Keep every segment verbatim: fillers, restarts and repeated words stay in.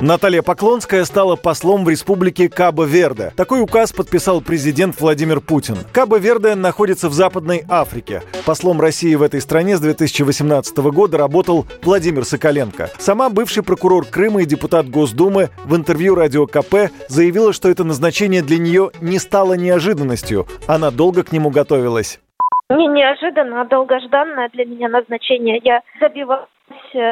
Наталья Поклонская стала послом в республике Кабо-Верде. Такой указ подписал президент Владимир Путин. Кабо-Верде находится в Западной Африке. Послом России в этой стране с две тысячи восемнадцатого года работал Владимир Соколенко. Сама бывший прокурор Крыма и депутат Госдумы в интервью Радио КП заявила, что это назначение для нее не стало неожиданностью. Она долго к нему готовилась. Не неожиданно, а долгожданное для меня назначение. Я забивалась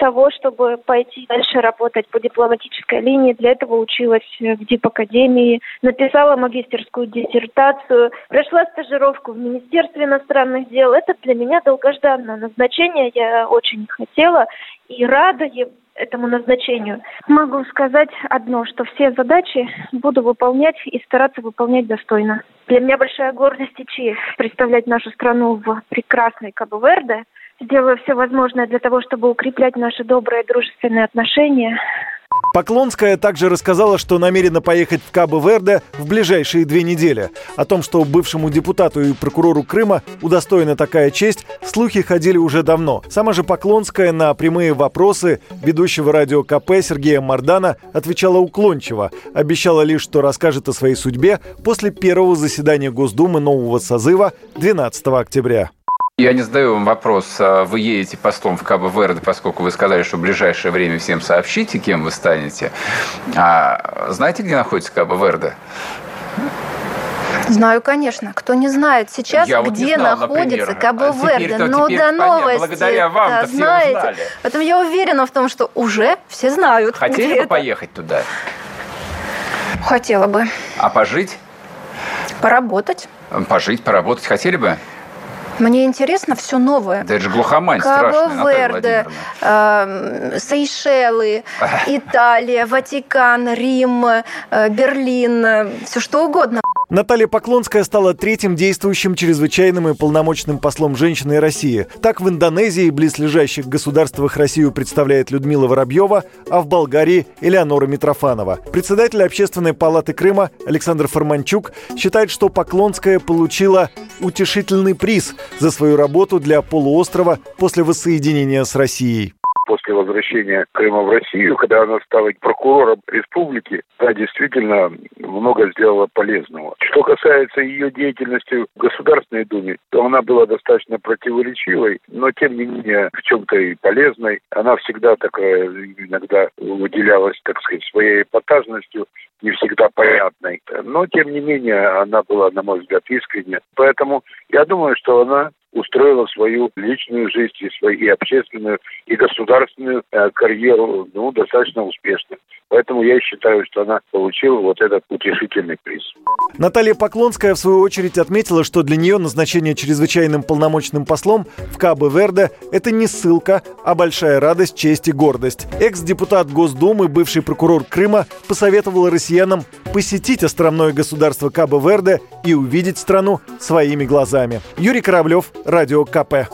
того, чтобы пойти дальше работать по дипломатической линии. Для этого училась в дипакадемии, написала магистерскую диссертацию, прошла стажировку в Министерстве иностранных дел. Это для меня долгожданное назначение. Я очень хотела и рада этому назначению. Могу сказать одно, что все задачи буду выполнять и стараться выполнять достойно. Для меня большая гордость и честь представлять нашу страну в прекрасной Кабо-Верде. Сделаю все возможное для того, чтобы укреплять наши добрые дружественные отношения. Поклонская также рассказала, что намерена поехать в Кабо-Верде в ближайшие две недели. О том, что бывшему депутату и прокурору Крыма удостоена такая честь, слухи ходили уже давно. Сама же Поклонская на прямые вопросы ведущего Радио КП Сергея Мардана отвечала уклончиво. Обещала лишь, что расскажет о своей судьбе после первого заседания Госдумы нового созыва двенадцатого октября. Я не задаю вам вопрос, вы едете послом в Кабо-Верде, поскольку вы сказали, что в ближайшее время всем сообщите, кем вы станете. А знаете, где находится Кабо-Верде? Знаю, конечно. Кто не знает сейчас, я где вот не знал, находится Кабо-Верде. А но до новости, благодаря вам, да, знаете. Поэтому я уверена в том, что уже все знают. Хотели бы это. Поехать туда? Хотела бы. А пожить? Поработать. Пожить, поработать хотели бы? Мне интересно все новое. Да это же глухомань страшная, Наталья Владимировна. Кабо-Верде, Сейшелы, Италия, Ватикан, Рим, Берлин, все что угодно. Наталья Поклонская стала третьим действующим чрезвычайным и полномочным послом женщины России. Так в Индонезии и близлежащих государствах Россию представляет Людмила Воробьева, а в Болгарии – Элеонора Митрофанова. Председатель Общественной палаты Крыма Александр Форманчук считает, что Поклонская получила утешительный приз за свою работу для полуострова после воссоединения с Россией. После возвращения Крыма в Россию, когда она стала прокурором республики, она действительно много сделала полезного. Что касается ее деятельности в Государственной Думе, то она была достаточно противоречивой, но тем не менее в чем-то и полезной. Она всегда такая, иногда выделялась, так сказать, своей эпатажностью, не всегда понятной. Но тем не менее она была, на мой взгляд, искренне. Поэтому я думаю, что она устроила свою личную жизнь, и свою и общественную, и государственную э, карьеру ну, достаточно успешно. Поэтому я считаю, что она получила вот этот утешительный приз. Наталья Поклонская, в свою очередь, отметила, что для нее назначение чрезвычайным полномочным послом в Кабо-Верде – это не ссылка, а большая радость, честь и гордость. Экс-депутат Госдумы, бывший прокурор Крыма, посоветовал россиянам посетить островное государство Кабо-Верде и увидеть страну своими глазами. Юрий Кораблев, Радио КП.